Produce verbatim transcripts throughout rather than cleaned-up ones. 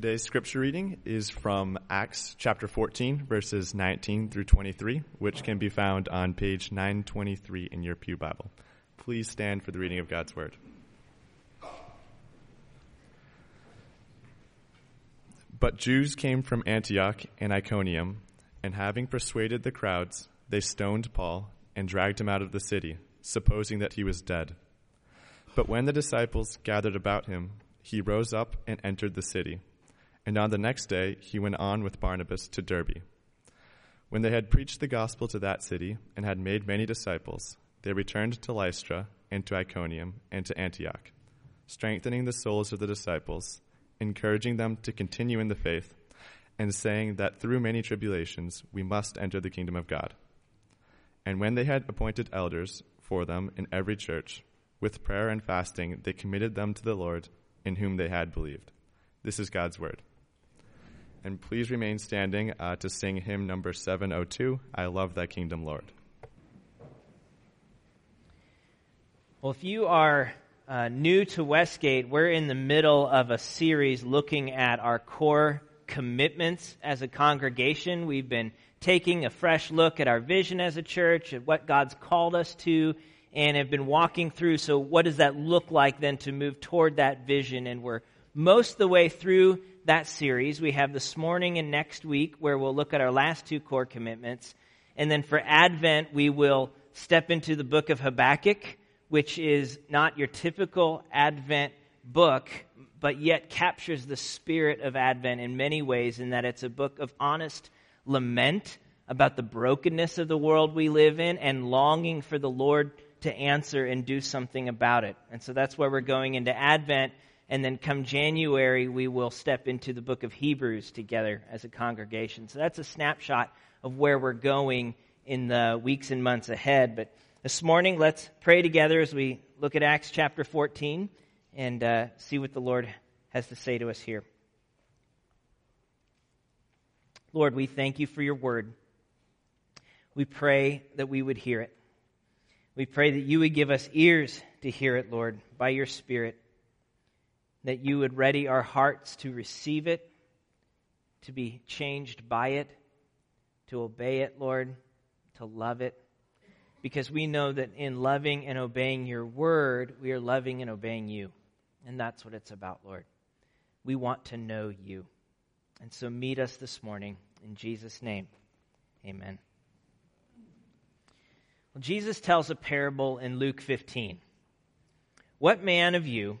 Today's scripture reading is from Acts chapter fourteen, verses nineteen through twenty-three, which can be found on page nine twenty-three in your pew Bible. Please stand for the reading of God's word. But Jews came from Antioch and Iconium, and having persuaded the crowds, they stoned Paul and dragged him out of the city, supposing that he was dead. But when the disciples gathered about him, he rose up and entered the city. And on the next day, he went on with Barnabas to Derbe. When they had preached the gospel to that city and had made many disciples, they returned to Lystra and to Iconium and to Antioch, strengthening the souls of the disciples, encouraging them to continue in the faith, and saying that through many tribulations we must enter the kingdom of God. And when they had appointed elders for them in every church, with prayer and fasting they committed them to the Lord, in whom they had believed. This is God's word. And please remain standing uh, to sing hymn number seven oh two, I Love Thy Kingdom, Lord. Well, if you are uh, new to Westgate, we're in the middle of a series looking at our core commitments as a congregation. We've been taking a fresh look at our vision as a church, at what God's called us to, and have been walking through, so what does that look like then to move toward that vision? And we're most of the way through that series. We have this morning and next week where we'll look at our last two core commitments. And then for Advent, we will step into the book of Habakkuk, which is not your typical Advent book, but yet captures the spirit of Advent in many ways in that it's a book of honest lament about the brokenness of the world we live in and longing for the Lord to answer and do something about it. And so that's where we're going into Advent. And then come January, we will step into the book of Hebrews together as a congregation. So that's a snapshot of where we're going in the weeks and months ahead. But this morning, let's pray together as we look at Acts chapter fourteen and uh, see what the Lord has to say to us here. Lord, we thank you for your word. We pray that we would hear it. We pray that you would give us ears to hear it, Lord, by your Spirit, that you would ready our hearts to receive it, to be changed by it, to obey it, Lord, to love it, because we know that in loving and obeying your word, we are loving and obeying you, and that's what it's about, Lord. We want to know you, and so meet us this morning in Jesus' name, amen. Jesus tells a parable in Luke fifteen. What man of you,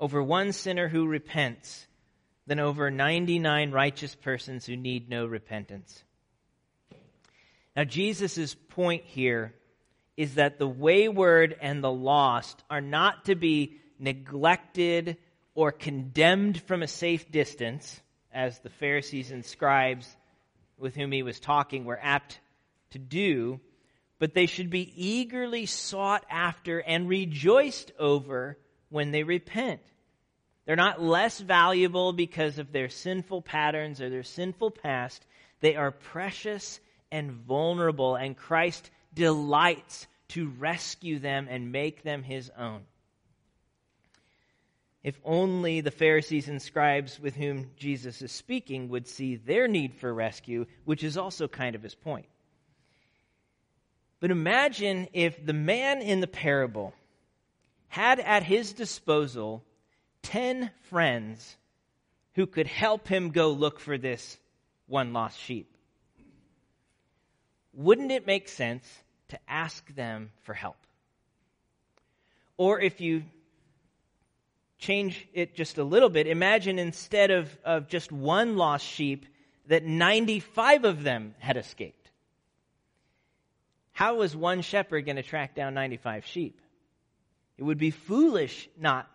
over one sinner who repents than over ninety-nine righteous persons who need no repentance. Now, Jesus' point here is that the wayward and the lost are not to be neglected or condemned from a safe distance, as the Pharisees and scribes with whom he was talking were apt to do, but they should be eagerly sought after and rejoiced over when they repent. They're not less valuable because of their sinful patterns or their sinful past. They are precious and vulnerable, and Christ delights to rescue them and make them his own. If only the Pharisees and scribes with whom Jesus is speaking would see their need for rescue, which is also kind of his point. But imagine if the man in the parable had at his disposal ten friends who could help him go look for this one lost sheep. Wouldn't it make sense to ask them for help? Or if you change it just a little bit, imagine instead of, of just one lost sheep that ninety-five of them had escaped. How was one shepherd going to track down ninety-five sheep? It would be foolish not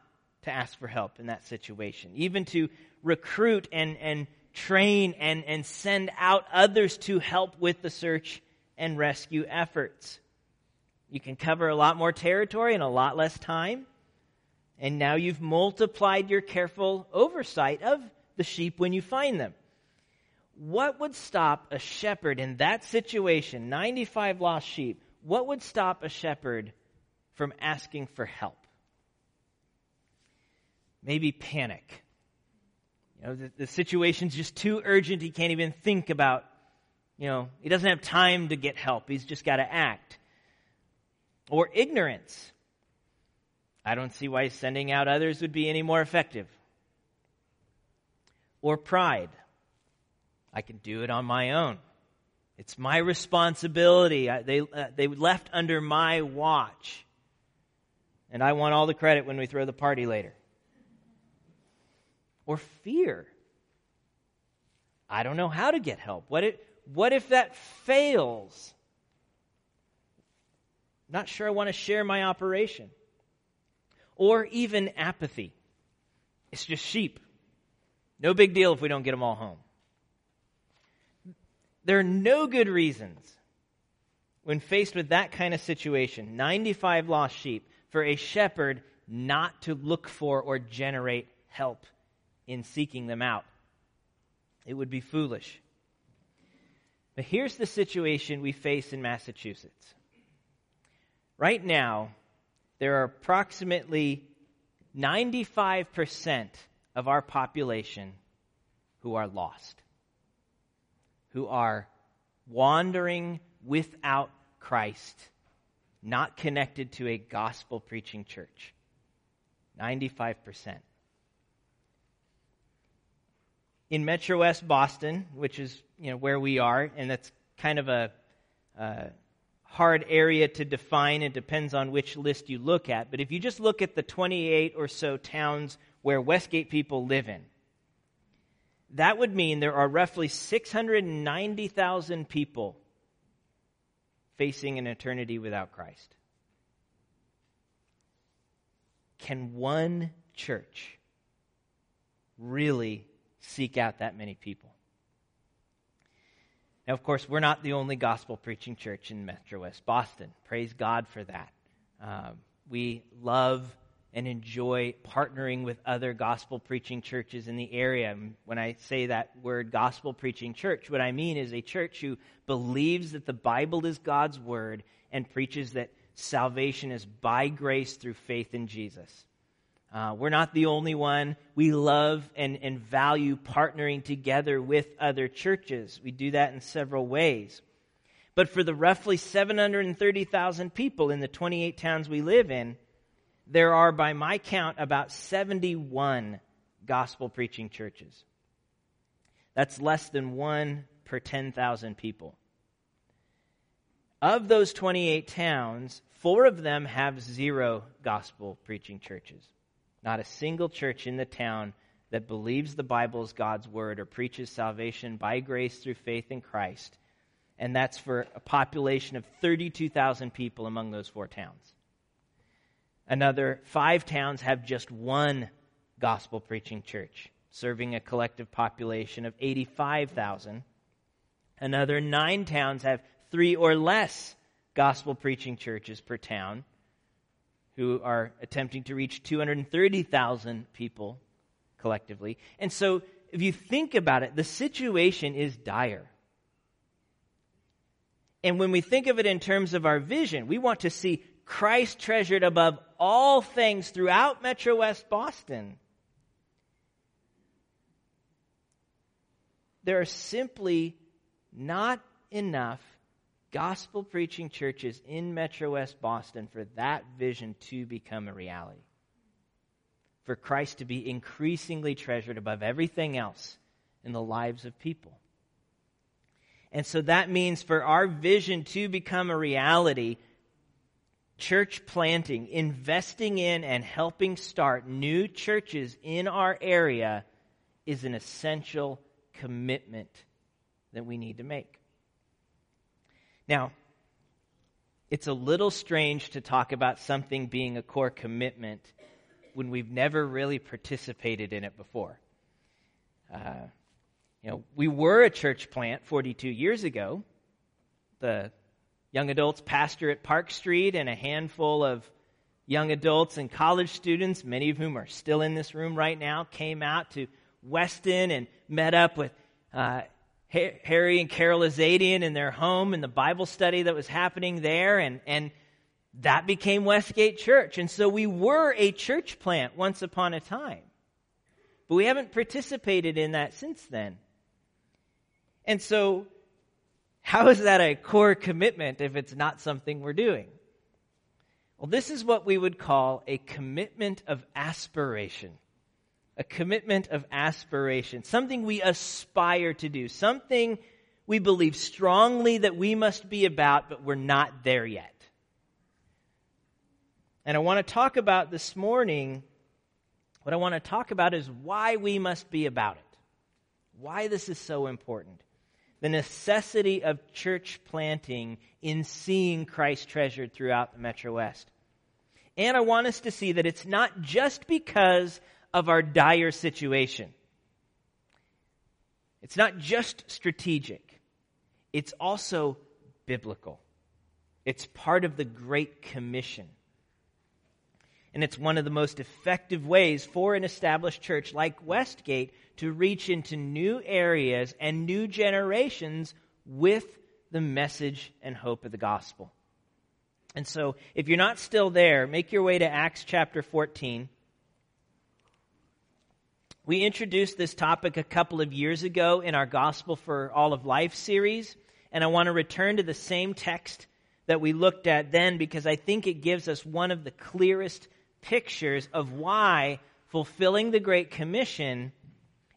to ask for help in that situation, even to recruit and, and train and, and send out others to help with the search and rescue efforts. You can cover a lot more territory in a lot less time, and now you've multiplied your careful oversight of the sheep when you find them. What would stop a shepherd in that situation, ninety-five lost sheep, what would stop a shepherd from asking for help? Maybe panic. You know, the, the situation's just too urgent, he can't even think about, you know, he doesn't have time to get help, he's just got to act. Or ignorance. I don't see why sending out others would be any more effective. Or pride. I can do it on my own. It's my responsibility. I, they uh, they left under my watch. And I want all the credit when we throw the party later. Or fear. I don't know how to get help. What if, what if that fails? Not sure I want to share my operation. Or even apathy. It's just sheep. No big deal if we don't get them all home. There are no good reasons when faced with that kind of situation, ninety-five lost sheep, for a shepherd not to look for or generate help in seeking them out. It would be foolish. But here's the situation we face in Massachusetts. Right now, there are approximately ninety-five percent of our population who are lost, who are wandering without Christ, not connected to a gospel-preaching church. ninety-five percent. In Metro West Boston, which is, you know, where we are, and that's kind of a uh, hard area to define. It depends on which list you look at. But if you just look at the twenty-eight or so towns where Westgate people live in, that would mean there are roughly six hundred ninety thousand people facing an eternity without Christ. Can one church really seek out that many people? Now, of course, we're not the only gospel-preaching church in Metro West Boston. Praise God for that. Um, we love and enjoy partnering with other gospel-preaching churches in the area. When I say that word gospel-preaching church, what I mean is a church who believes that the Bible is God's word and preaches that salvation is by grace through faith in Jesus. Uh, we're not the only one. We love and, and value partnering together with other churches. We do that in several ways. But for the roughly seven hundred thirty thousand people in the twenty-eight towns we live in, there are, by my count, about seventy-one gospel-preaching churches. That's less than one per ten thousand people. Of those twenty-eight towns, four of them have zero gospel-preaching churches. Not a single church in the town that believes the Bible is God's word or preaches salvation by grace through faith in Christ. And that's for a population of thirty-two thousand people among those four towns. Another five towns have just one gospel-preaching church, serving a collective population of eighty-five thousand. Another nine towns have three or less gospel-preaching churches per town, who are attempting to reach two hundred thirty thousand people collectively. And so, if you think about it, the situation is dire. And when we think of it in terms of our vision, we want to see Christ treasured above all things throughout Metro West Boston. There are simply not enough gospel-preaching churches in Metro West Boston for that vision to become a reality. For Christ to be increasingly treasured above everything else in the lives of people. And so that means for our vision to become a reality, church planting, investing in and helping start new churches in our area is an essential commitment that we need to make. Now, it's a little strange to talk about something being a core commitment when we've never really participated in it before. Uh, you know, we were a church plant forty-two years ago. The young adults pastor at Park Street and a handful of young adults and college students, many of whom are still in this room right now, came out to Weston and met up with uh, Harry and Carol Azadian in their home and the Bible study that was happening there, and, and that became Westgate Church. And so we were a church plant once upon a time, but we haven't participated in that since then. And so how is that a core commitment if it's not something we're doing? Well, this is what we would call a commitment of aspiration. A commitment of aspiration, something we aspire to do, something we believe strongly that we must be about, but we're not there yet. And I want to talk about this morning, what I want to talk about is why we must be about it, why this is so important, the necessity of church planting in seeing Christ treasured throughout the Metro West. And I want us to see that it's not just because of our dire situation. It's not just strategic. It's also biblical. It's part of the Great Commission. And it's one of the most effective ways for an established church like Westgate to reach into new areas and new generations with the message and hope of the gospel. And so, if you're not still there, make your way to Acts chapter fourteen. We introduced this topic a couple of years ago in our Gospel for All of Life series, and I want to return to the same text that we looked at then because I think it gives us one of the clearest pictures of why fulfilling the Great Commission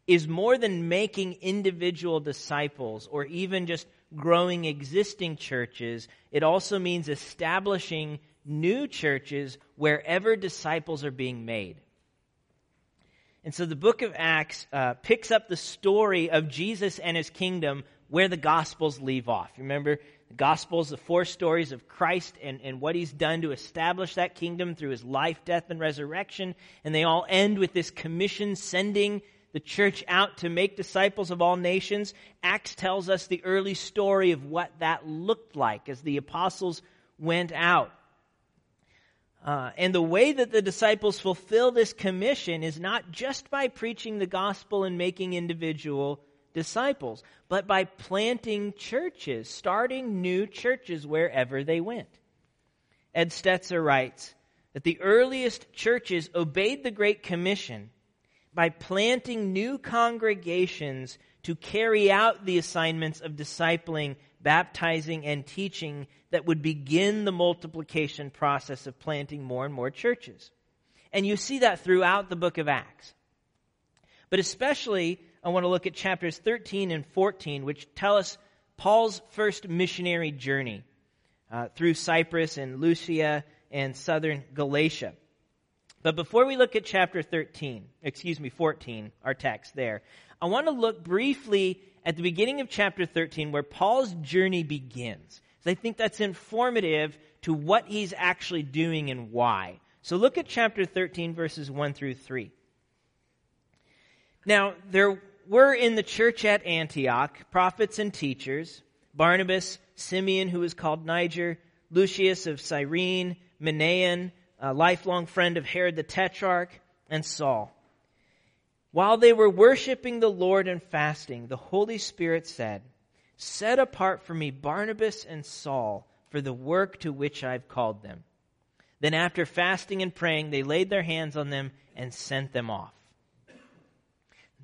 is more than making individual disciples or even just growing existing churches. It also means establishing new churches wherever disciples are being made. And so the book of Acts uh, picks up the story of Jesus and his kingdom where the Gospels leave off. Remember, the Gospels, the four stories of Christ and, and what he's done to establish that kingdom through his life, death, and resurrection. And they all end with this commission sending the church out to make disciples of all nations. Acts tells us the early story of what that looked like as the apostles went out. Uh, and the way that the disciples fulfill this commission is not just by preaching the gospel and making individual disciples, but by planting churches, starting new churches wherever they went. Ed Stetzer writes that the earliest churches obeyed the Great Commission by planting new congregations to carry out the assignments of discipling, baptizing, and teaching that would begin the multiplication process of planting more and more churches. And you see that throughout the book of Acts. But especially, I want to look at chapters thirteen and fourteen, which tell us Paul's first missionary journey uh, through Cyprus and Lycia and southern Galatia. But before we look at chapter thirteen, excuse me, fourteen, our text there, I want to look briefly at the beginning of chapter thirteen where Paul's journey begins. So I think that's informative to what he's actually doing and why. So look at chapter thirteen, verses one through three. Now, there were in the church at Antioch prophets and teachers, Barnabas, Simeon, who was called Niger, Lucius of Cyrene, Manaen, a lifelong friend of Herod the Tetrarch, and Saul. While they were worshiping the Lord and fasting, the Holy Spirit said, "Set apart for me Barnabas and Saul for the work to which I've called them." Then after fasting and praying, they laid their hands on them and sent them off.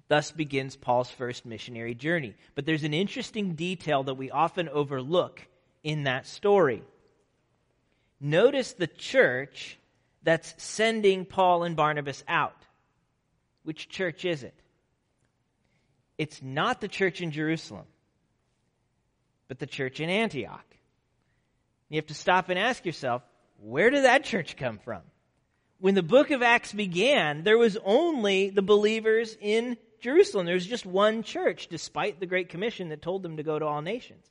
Thus begins Paul's first missionary journey. But there's an interesting detail that we often overlook in that story. Notice the church that's sending Paul and Barnabas out. Which church is it? It's not the church in Jerusalem, but the church in Antioch. You have to stop and ask yourself, where did that church come from? When the book of Acts began, there was only the believers in Jerusalem. There was just one church, despite the Great Commission that told them to go to all nations.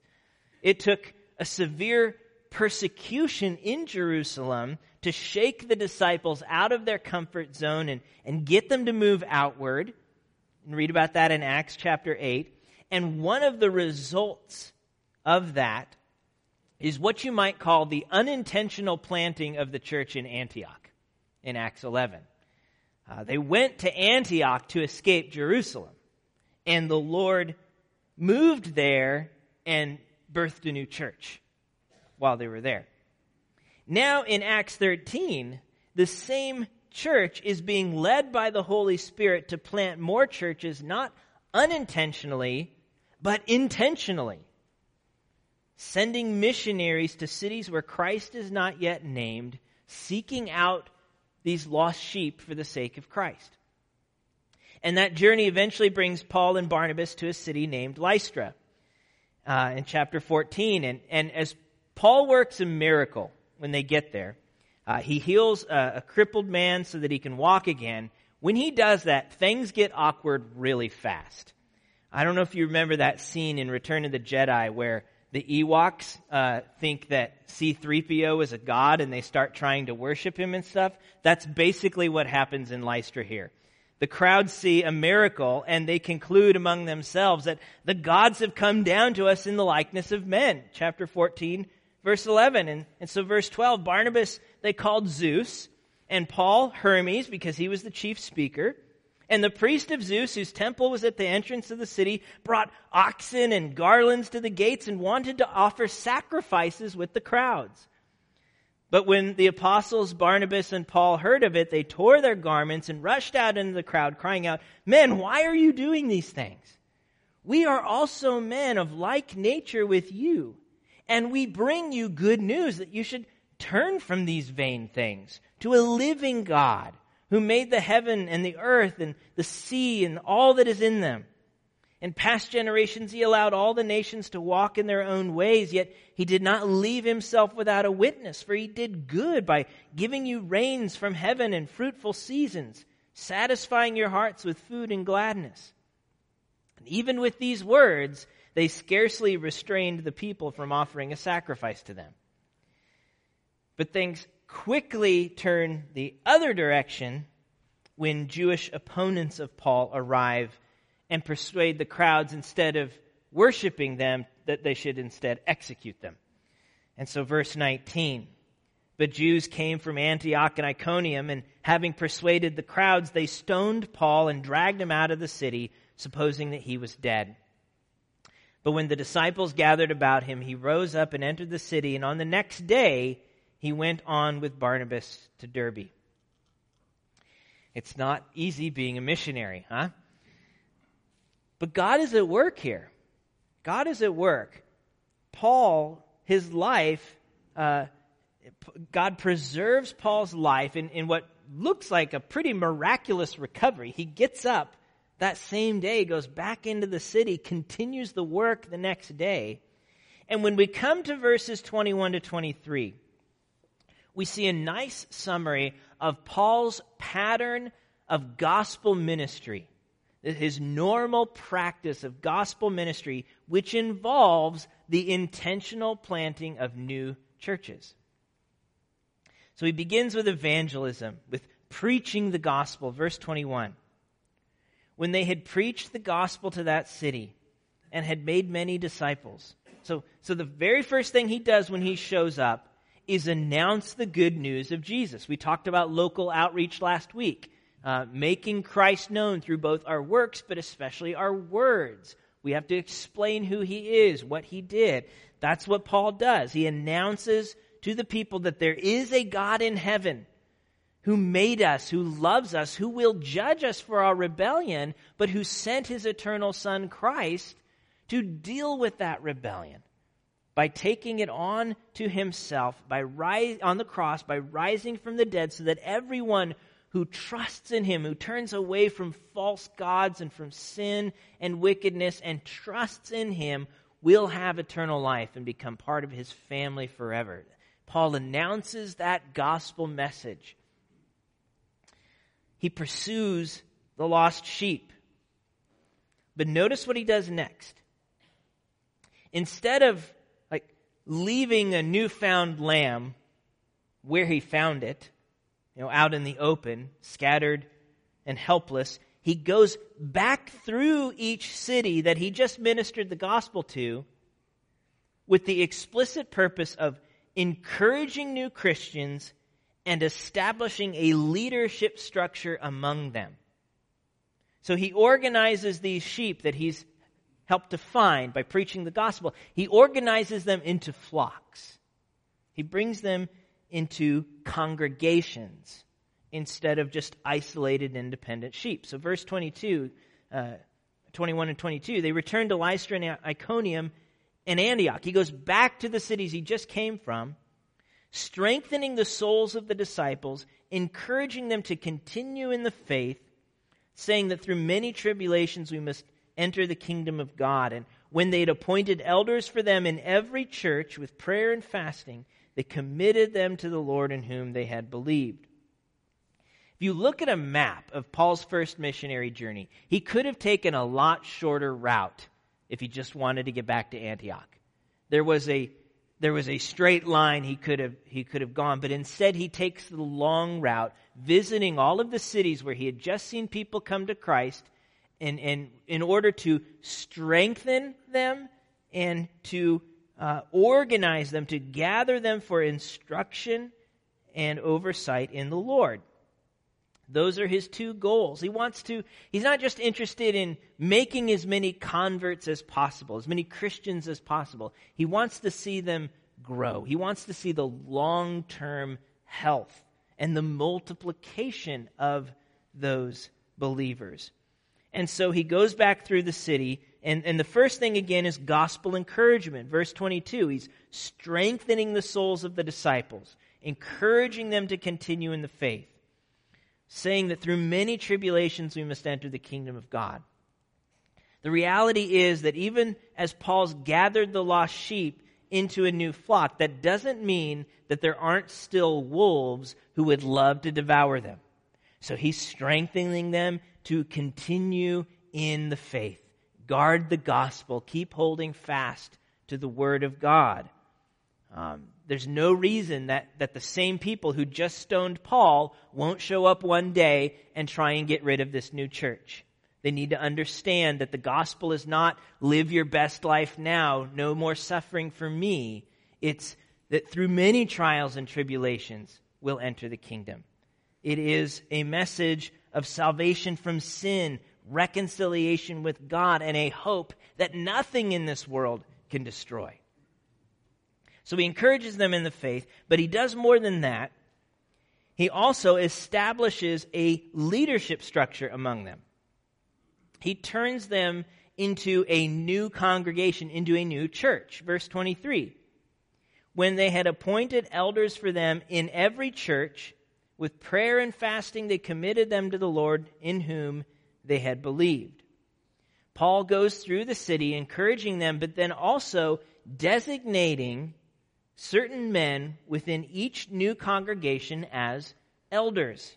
It took a severe persecution in Jerusalem to shake the disciples out of their comfort zone and, and get them to move outward. And read about that in Acts chapter eight. And one of the results of that is what you might call the unintentional planting of the church in Antioch in Acts eleven. Uh, they went to Antioch to escape Jerusalem, and the Lord moved there and birthed a new church while they were there. Now in Acts thirteen, the same church is being led by the Holy Spirit to plant more churches, not unintentionally, but intentionally. Sending missionaries to cities where Christ is not yet named, seeking out these lost sheep for the sake of Christ. And that journey eventually brings Paul and Barnabas to a city named Lystra uh, in chapter fourteen. And, and as Paul works a miracle when they get there, uh, he heals a, a crippled man so that he can walk again. When he does that, things get awkward really fast. I don't know if you remember that scene in Return of the Jedi where the Ewoks uh, think that C three P O is a god and they start trying to worship him and stuff. That's basically what happens in Lystra here. The crowd see a miracle and they conclude among themselves that the gods have come down to us in the likeness of men. Chapter fourteen, verse eleven. And, and so verse twelve, Barnabas, they called Zeus, and Paul, Hermes, because he was the chief speaker. And the priest of Zeus, whose temple was at the entrance of the city, brought oxen and garlands to the gates and wanted to offer sacrifices with the crowds. But when the apostles Barnabas and Paul heard of it, they tore their garments and rushed out into the crowd, crying out, "Men, why are you doing these things? We are also men of like nature with you, and we bring you good news that you should turn from these vain things to a living God, who made the heaven and the earth and the sea and all that is in them. In past generations he allowed all the nations to walk in their own ways, yet he did not leave himself without a witness, for he did good by giving you rains from heaven and fruitful seasons, satisfying your hearts with food and gladness." And even with these words, they scarcely restrained the people from offering a sacrifice to them. But things quickly turn the other direction when Jewish opponents of Paul arrive and persuade the crowds, instead of worshiping them, that they should instead execute them. And so verse nineteen, "But Jews came from Antioch and Iconium, and having persuaded the crowds, they stoned Paul and dragged him out of the city, supposing that he was dead. But when the disciples gathered about him, he rose up and entered the city, and on the next day he went on with Barnabas to Derbe." It's not easy being a missionary, huh? But God is at work here. God is at work. Paul, his life, uh, God preserves Paul's life in, in what looks like a pretty miraculous recovery. He gets up that same day, goes back into the city, continues the work the next day. And when we come to verses twenty-one to twenty-three, we see a nice summary of Paul's pattern of gospel ministry, his normal practice of gospel ministry, which involves the intentional planting of new churches. So he begins with evangelism, with preaching the gospel. Verse twenty-one, "When they had preached the gospel to that city and had made many disciples." So, so the very first thing he does when he shows up is announce the good news of Jesus. We talked about local outreach last week, uh, making Christ known through both our works, but especially our words. We have to explain who he is, what he did. That's what Paul does. He announces to the people that there is a God in heaven who made us, who loves us, who will judge us for our rebellion, but who sent his eternal Son, Christ, to deal with that rebellion by taking it on to himself by rise, on the cross, by rising from the dead, so that everyone who trusts in him, who turns away from false gods and from sin and wickedness and trusts in him, will have eternal life and become part of his family forever. Paul announces that gospel message. He pursues the lost sheep. But notice what he does next. Instead of leaving a newfound lamb where he found it, you know, out in the open, scattered and helpless, he goes back through each city that he just ministered the gospel to with the explicit purpose of encouraging new Christians and establishing a leadership structure among them. So he organizes these sheep that he's helped to find by preaching the gospel. He organizes them into flocks. He brings them into congregations instead of just isolated independent sheep. So verse twenty-two, uh, twenty-one and twenty-two, they returned to Lystra and Iconium and Antioch. He goes back to the cities he just came from, strengthening the souls of the disciples, encouraging them to continue in the faith, saying that through many tribulations we must enter the kingdom of God. And when they had appointed elders for them in every church with prayer and fasting, they committed them to the Lord in whom they had believed. If you look at a map of Paul's first missionary journey, he could have taken a lot shorter route if he just wanted to get back to Antioch. There was a There was a straight line he could have he could have gone, but instead he takes the long route, visiting all of the cities where he had just seen people come to Christ, and, and in order to strengthen them and to uh, organize them, to gather them for instruction and oversight in the Lord. Those are his two goals. He wants to, he's not just interested in making as many converts as possible, as many Christians as possible. He wants to see them grow. He wants to see the long-term health and the multiplication of those believers. And so he goes back through the city, and, and the first thing again is gospel encouragement. Verse twenty-two, he's strengthening the souls of the disciples, encouraging them to continue in the faith, saying that through many tribulations we must enter the kingdom of God. The reality is that even as Paul's gathered the lost sheep into a new flock, that doesn't mean that there aren't still wolves who would love to devour them. So he's strengthening them to continue in the faith. Guard the gospel. Keep holding fast to the word of God. Um, There's no reason that, that the same people who just stoned Paul won't show up one day and try and get rid of this new church. They need to understand that the gospel is not live your best life now, no more suffering for me. It's that through many trials and tribulations we'll enter the kingdom. It is a message of salvation from sin, reconciliation with God, and a hope that nothing in this world can destroy. So he encourages them in the faith, but he does more than that. He also establishes a leadership structure among them. He turns them into a new congregation, into a new church. Verse twenty-three, when they had appointed elders for them in every church, with prayer and fasting they committed them to the Lord in whom they had believed. Paul goes through the city encouraging them, but then also designating certain men within each new congregation as elders.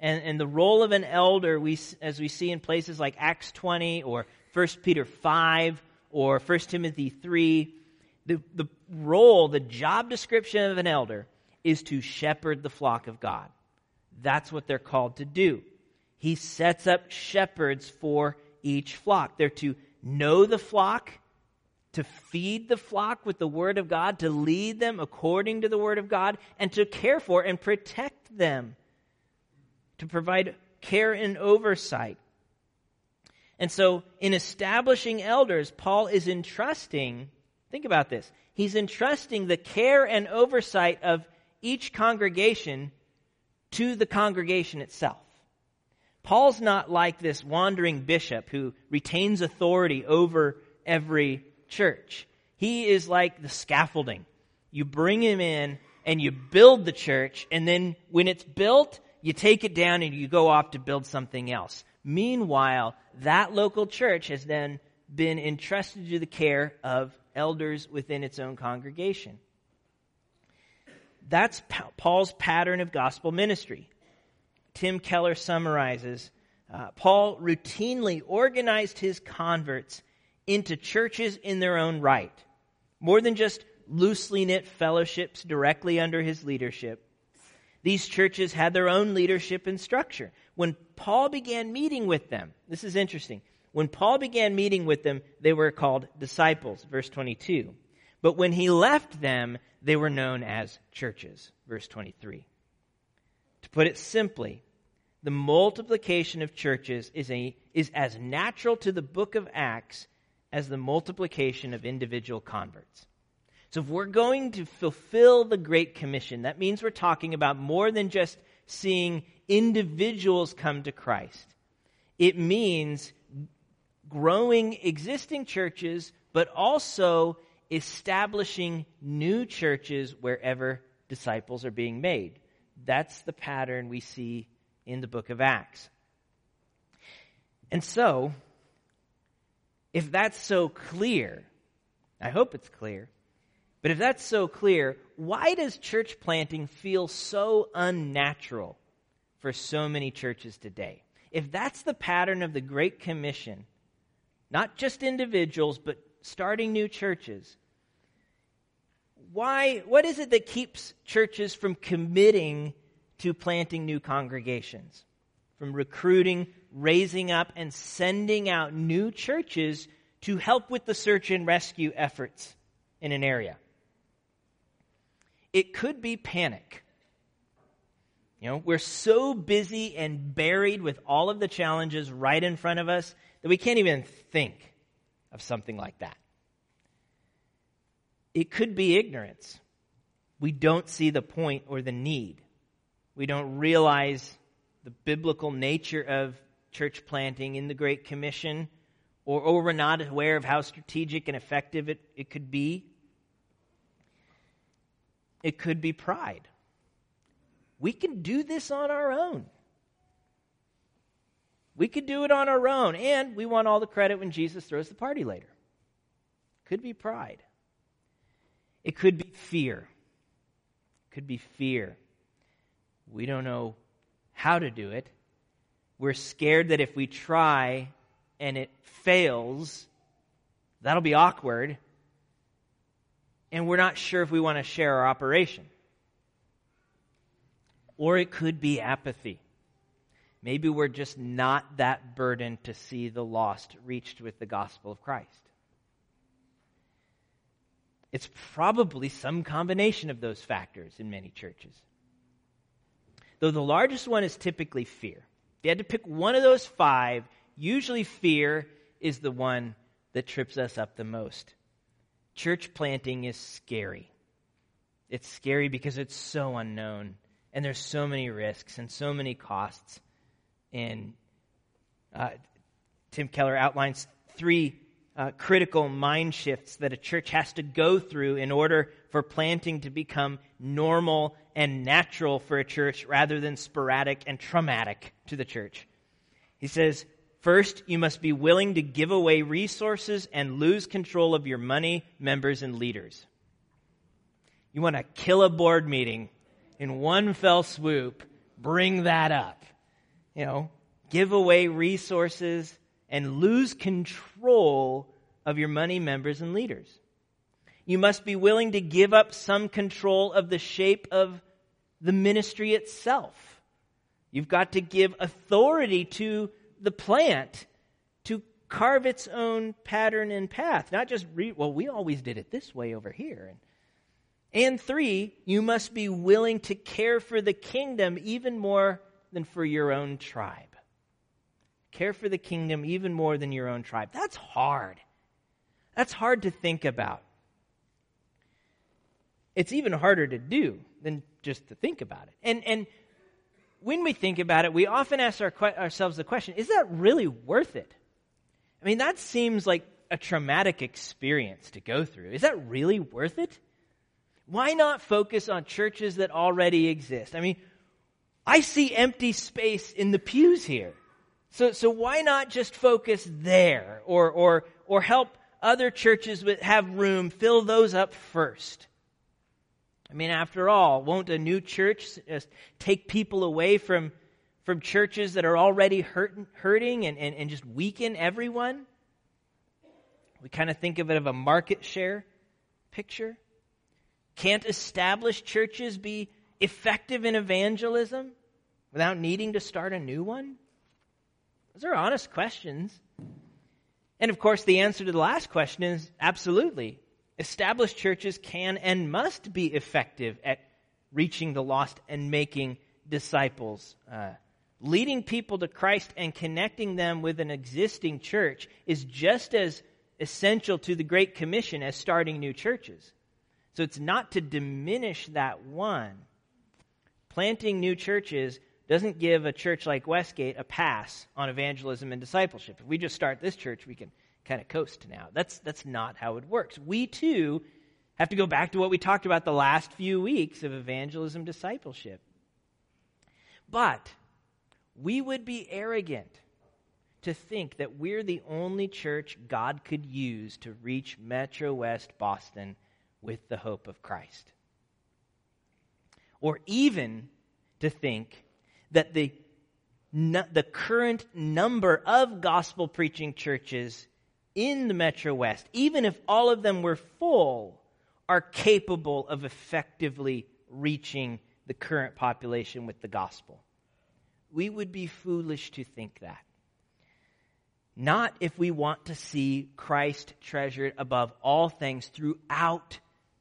And, and the role of an elder, we, as we see in places like Acts twenty or First Peter five or First Timothy three, the, the role, the job description of an elder is to shepherd the flock of God. That's what they're called to do. He sets up shepherds for each flock. They're to know the flock, to feed the flock with the word of God, to lead them according to the word of God, and to care for and protect them, to provide care and oversight. And so in establishing elders, Paul is entrusting, think about this, he's entrusting the care and oversight of each congregation to the congregation itself. Paul's not like this wandering bishop who retains authority over every church. He is like the scaffolding. You bring him in and you build the church, and then when it's built, you take it down and you go off to build something else. Meanwhile, that local church has then been entrusted to the care of elders within its own congregation. That's Paul's pattern of gospel ministry. Tim Keller summarizes, uh, Paul routinely organized his converts into churches in their own right, more than just loosely knit fellowships directly under his leadership. These churches had their own leadership and structure. When Paul began meeting with them, this is interesting. When Paul began meeting with them, they were called disciples, verse twenty-two. But when he left them, they were known as churches, verse twenty-three. To put it simply, the multiplication of churches is a is as natural to the book of Acts as the multiplication of individual converts. So if we're going to fulfill the Great Commission, that means we're talking about more than just seeing individuals come to Christ. It means growing existing churches, but also establishing new churches wherever disciples are being made. That's the pattern we see in the book of Acts. And so, if that's so clear, I hope it's clear, but if that's so clear, why does church planting feel so unnatural for so many churches today? If that's the pattern of the Great Commission, not just individuals, but starting new churches, why? What is it that keeps churches from committing to planting new congregations, from recruiting, raising up, and sending out new churches to help with the search and rescue efforts in an area? It could be panic. You know, we're so busy and buried with all of the challenges right in front of us that we can't even think of something like that. It could be ignorance. We don't see the point or the need. We don't realize the biblical nature of church planting in the Great Commission, or, or we're not aware of how strategic and effective it, it could be. It could be pride. We can do this on our own. We could do it on our own, and we want all the credit when Jesus throws the party later. Could be pride. It could be fear. Could be fear. We don't know how to do it. We're scared that if we try and it fails, that'll be awkward, and we're not sure if we want to share our operation. Or it could be apathy. Maybe we're just not that burdened to see the lost reached with the gospel of Christ. It's probably some combination of those factors in many churches. Though the largest one is typically fear. If you had to pick one of those five, usually fear is the one that trips us up the most. Church planting is scary. It's scary because it's so unknown, and there's so many risks and so many costs. And uh, Tim Keller outlines three uh, critical mind shifts that a church has to go through in order for planting to become normal and natural for a church rather than sporadic and traumatic to the church. He says, first, you must be willing to give away resources and lose control of your money, members, and leaders. You want to kill a board meeting in one fell swoop, bring that up. You know, give away resources and lose control of your money, members, and leaders. You must be willing to give up some control of the shape of the ministry itself. You've got to give authority to the plant to carve its own pattern and path. Not just, re- well, we always did it this way over here. And three, you must be willing to care for the kingdom even more than for your own tribe. Care for the kingdom even more than your own tribe. That's hard. That's hard to think about. It's even harder to do than just to think about it. And and when we think about it, we often ask our, ourselves the question, is that really worth it? I mean, that seems like a traumatic experience to go through. Is that really worth it? Why not focus on churches that already exist? I mean, I see empty space in the pews here. So so why not just focus there or or or help other churches with, have room, fill those up first? I mean, after all, won't a new church just take people away from from churches that are already hurting, hurting and, and, and just weaken everyone? We kind of think of it of a market share picture. Can't established churches be effective in evangelism without needing to start a new one? Those are honest questions. And of course, the answer to the last question is absolutely. Established churches can and must be effective at reaching the lost and making disciples. Uh, leading people to Christ and connecting them with an existing church is just as essential to the Great Commission as starting new churches. So it's not to diminish that one. Planting new churches doesn't give a church like Westgate a pass on evangelism and discipleship. If we just start this church, we can kind of coast now. That's, that's not how it works. We too have to go back to what we talked about the last few weeks of evangelism discipleship. But we would be arrogant to think that we're the only church God could use to reach Metro West Boston with the hope of Christ. Or even to think that the, no, the current number of gospel preaching churches in the Metro West, even if all of them were full, are capable of effectively reaching the current population with the gospel. We would be foolish to think that. Not if we want to see Christ treasured above all things throughout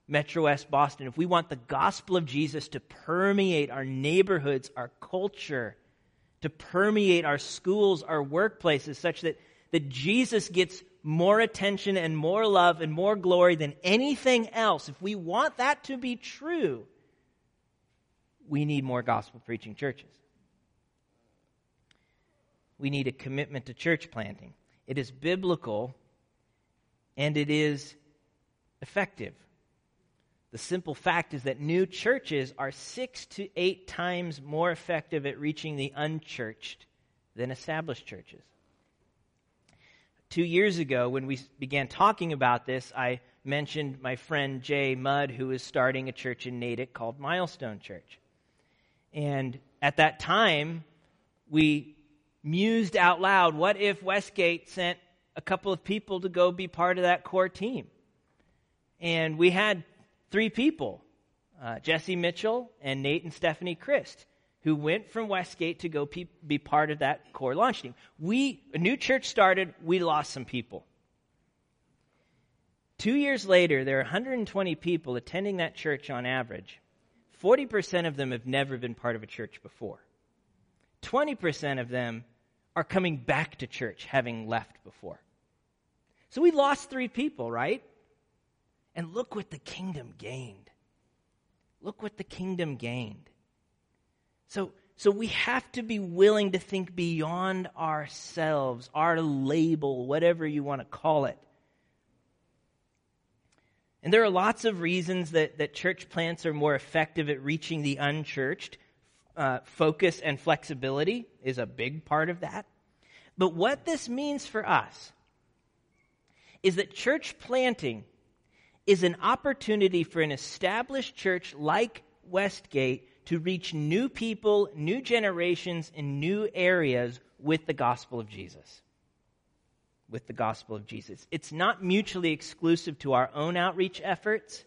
Metro West Boston. If we want the gospel of Jesus to permeate our neighborhoods, our culture, to permeate our schools, our workplaces, such that, that Jesus gets more attention and more love and more glory than anything else. If we want that to be true, we need more gospel preaching churches. We need a commitment to church planting. It is biblical and it is effective. The simple fact is that new churches are six to eight times more effective at reaching the unchurched than established churches. Two years ago, when we began talking about this, I mentioned my friend Jay Mudd, who is starting a church in Natick called Milestone Church. And at that time, we mused out loud, what if Westgate sent a couple of people to go be part of that core team? And we had three people, uh, Jesse Mitchell and Nate and Stephanie Christ, who went from Westgate to go pe- be part of that core launch team. We, a new church started, we lost some people. Two years later, there are one hundred twenty people attending that church on average. forty percent of them have never been part of a church before. twenty percent of them are coming back to church having left before. So we lost three people, right? And look what the kingdom gained. Look what the kingdom gained. So, so we have to be willing to think beyond ourselves, our label, whatever you want to call it. And there are lots of reasons that, that church plants are more effective at reaching the unchurched. Uh, focus and flexibility is a big part of that. But what this means for us is that church planting is an opportunity for an established church like Westgate to reach new people, new generations, and new areas with the gospel of Jesus. With the gospel of Jesus. It's not mutually exclusive to our own outreach efforts,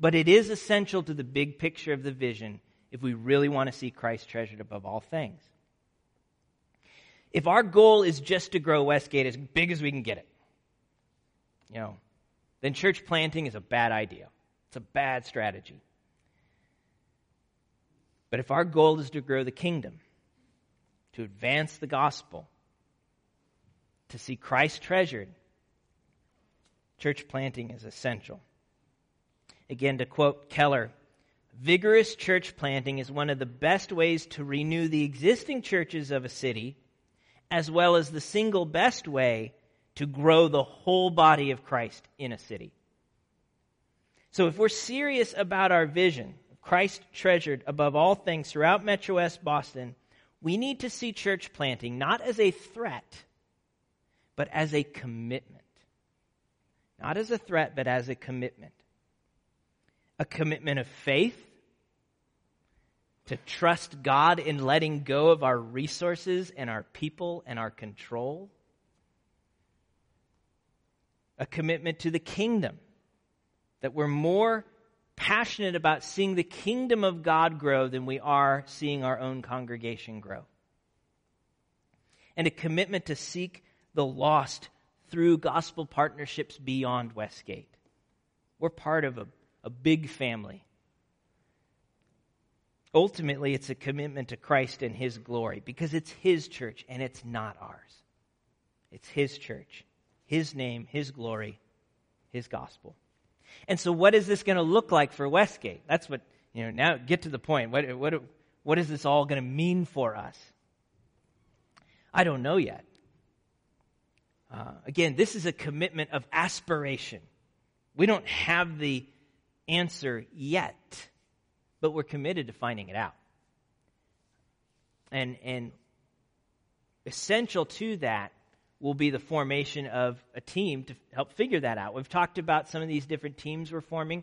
but it is essential to the big picture of the vision if we really want to see Christ treasured above all things. If our goal is just to grow Westgate as big as we can get it, you know, then church planting is a bad idea. It's a bad strategy. But if our goal is to grow the kingdom, to advance the gospel, to see Christ treasured, church planting is essential. Again, to quote Keller, vigorous church planting is one of the best ways to renew the existing churches of a city, as well as the single best way to grow the whole body of Christ in a city. So if we're serious about our vision, Christ treasured above all things throughout Metro West Boston, we need to see church planting not as a threat, but as a commitment. Not as a threat, but as a commitment. A commitment of faith, to trust God in letting go of our resources and our people and our control. A commitment to the kingdom, that we're more passionate about seeing the kingdom of God grow than we are seeing our own congregation grow. And a commitment to seek the lost through gospel partnerships beyond Westgate. We're part of a, a big family. Ultimately, it's a commitment to Christ and His glory, because it's His church and it's not ours. It's His church, His name, His glory, His gospel. And so what is this going to look like for Westgate? That's what, you know, now get to the point. What, what, what is this all going to mean for us? I don't know yet. Uh, again, this is a commitment of aspiration. We don't have the answer yet, but we're committed to finding it out. And, and essential to that will be the formation of a team to help figure that out. We've talked about some of these different teams we're forming.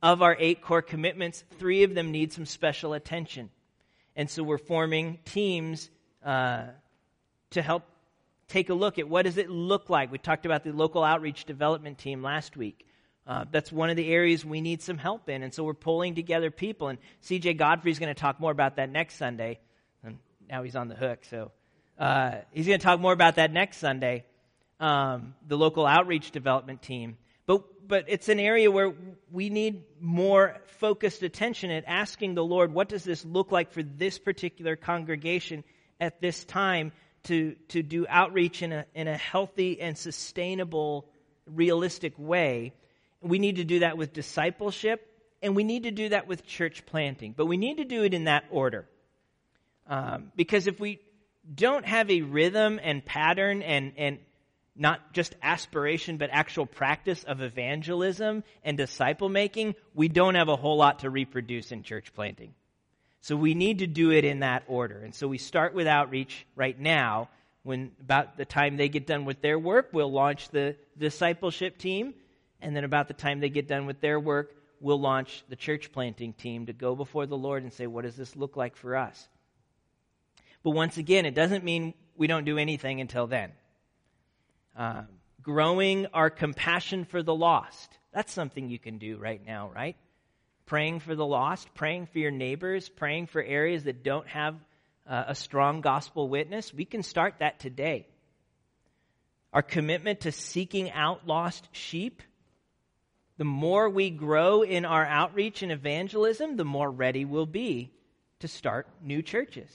Of our eight core commitments, three of them need some special attention. And so we're forming teams uh, to help take a look at what does it look like. We talked about the local outreach development team last week. Uh, that's one of the areas we need some help in. And so we're pulling together people. And C J Godfrey's going to talk more about that next Sunday. And now he's on the hook, so... Uh, he's going to talk more about that next Sunday, um, the local outreach development team. But but it's an area where we need more focused attention at asking the Lord, what does this look like for this particular congregation at this time to to do outreach in a in a healthy and sustainable, realistic way? We need to do that with discipleship, and we need to do that with church planting. But we need to do it in that order, um, because if we don't have a rhythm and pattern and, and not just aspiration, but actual practice of evangelism and disciple making, we don't have a whole lot to reproduce in church planting. So we need to do it in that order. And so we start with outreach right now. When about the time they get done with their work, we'll launch the discipleship team. And then about the time they get done with their work, we'll launch the church planting team to go before the Lord and say, what does this look like for us? But once again, it doesn't mean we don't do anything until then. Um, growing our compassion for the lost. That's something you can do right now, right? Praying for the lost, praying for your neighbors, praying for areas that don't have uh, a strong gospel witness. We can start that today. Our commitment to seeking out lost sheep. The more we grow in our outreach and evangelism, the more ready we'll be to start new churches.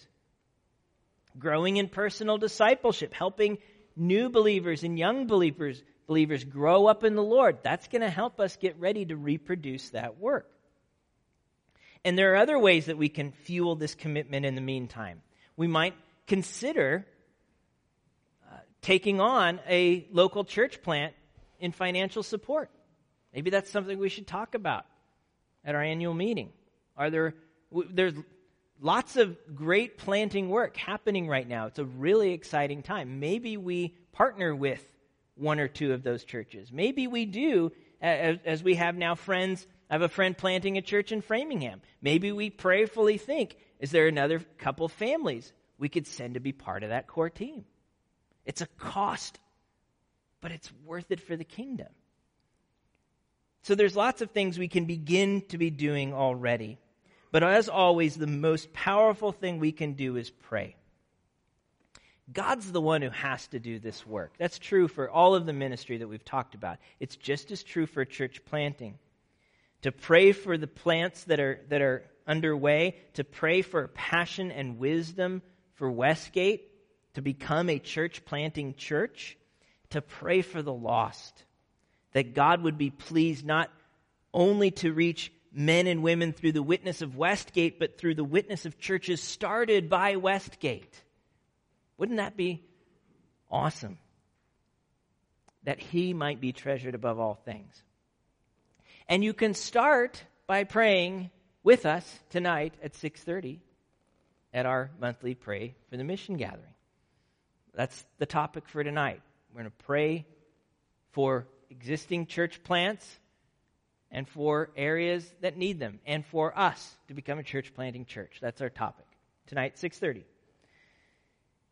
Growing in personal discipleship, helping new believers and young believers believers grow up in the Lord. That's going to help us get ready to reproduce that work. And there are other ways that we can fuel this commitment in the meantime. We might consider uh, taking on a local church plant in financial support. Maybe that's something we should talk about at our annual meeting. Are there... W- there's Lots of great planting work happening right now. It's a really exciting time. Maybe we partner with one or two of those churches. Maybe we do, as we have now friends. I have a friend planting a church in Framingham. Maybe we prayerfully think, is there another couple families we could send to be part of that core team? It's a cost, but it's worth it for the kingdom. So there's lots of things we can begin to be doing already. But as always, the most powerful thing we can do is pray. God's the one who has to do this work. That's true for all of the ministry that we've talked about. It's just as true for church planting. To pray for the plants that are that are underway, to pray for passion and wisdom for Westgate, to become a church planting church, to pray for the lost, that God would be pleased not only to reach men and women through the witness of Westgate, but through the witness of churches started by Westgate. Wouldn't that be awesome? That He might be treasured above all things. And you can start by praying with us tonight at six thirty at our monthly Pray for the Mission gathering. That's the topic for tonight. We're going to pray for existing church plants, and for areas that need them, and for us to become a church planting church. That's our topic. Tonight, six thirty.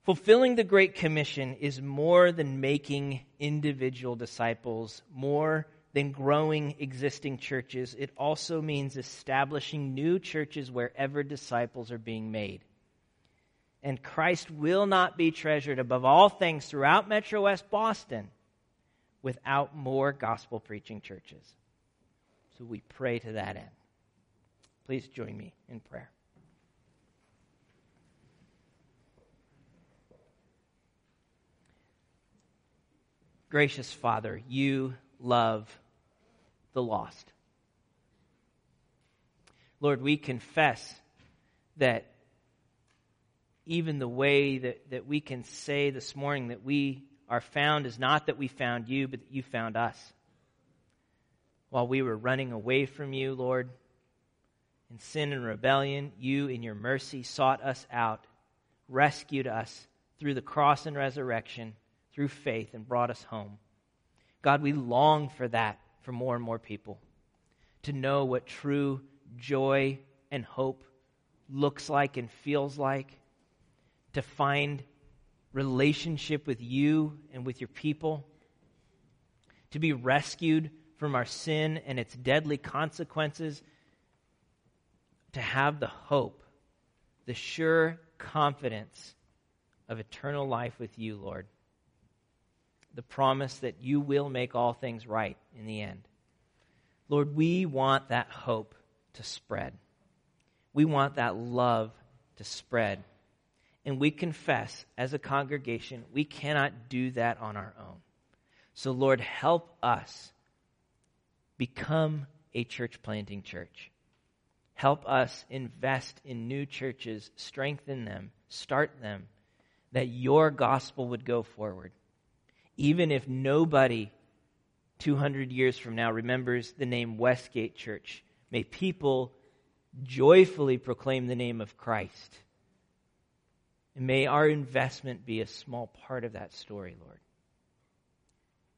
Fulfilling the Great Commission is more than making individual disciples, more than growing existing churches. It also means establishing new churches wherever disciples are being made. And Christ will not be treasured above all things throughout Metro West Boston without more gospel preaching churches. So we pray to that end. Please join me in prayer. Gracious Father, you love the lost. Lord, we confess that even the way that, that we can say this morning that we are found is not that we found you, but that you found us. While we were running away from you, Lord, in sin and rebellion, you in your mercy sought us out, rescued us through the cross and resurrection, through faith, and brought us home. God, we long for that for more and more people, to know what true joy and hope looks like and feels like, to find relationship with you and with your people, to be rescued from our sin and its deadly consequences, to have the hope, the sure confidence of eternal life with you, Lord. The promise that you will make all things right in the end. Lord, we want that hope to spread. We want that love to spread. And we confess as a congregation, we cannot do that on our own. So Lord, help us become a church planting church. Help us invest in new churches, strengthen them, start them, that your gospel would go forward. Even if nobody two hundred years from now remembers the name Westgate Church, may people joyfully proclaim the name of Christ. And may our investment be a small part of that story, Lord.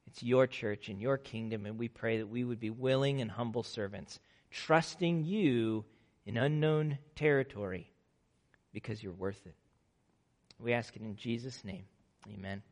It's your church and your kingdom, and we pray that we would be willing and humble servants, trusting you in unknown territory because you're worth it. We ask it in Jesus' name. Amen.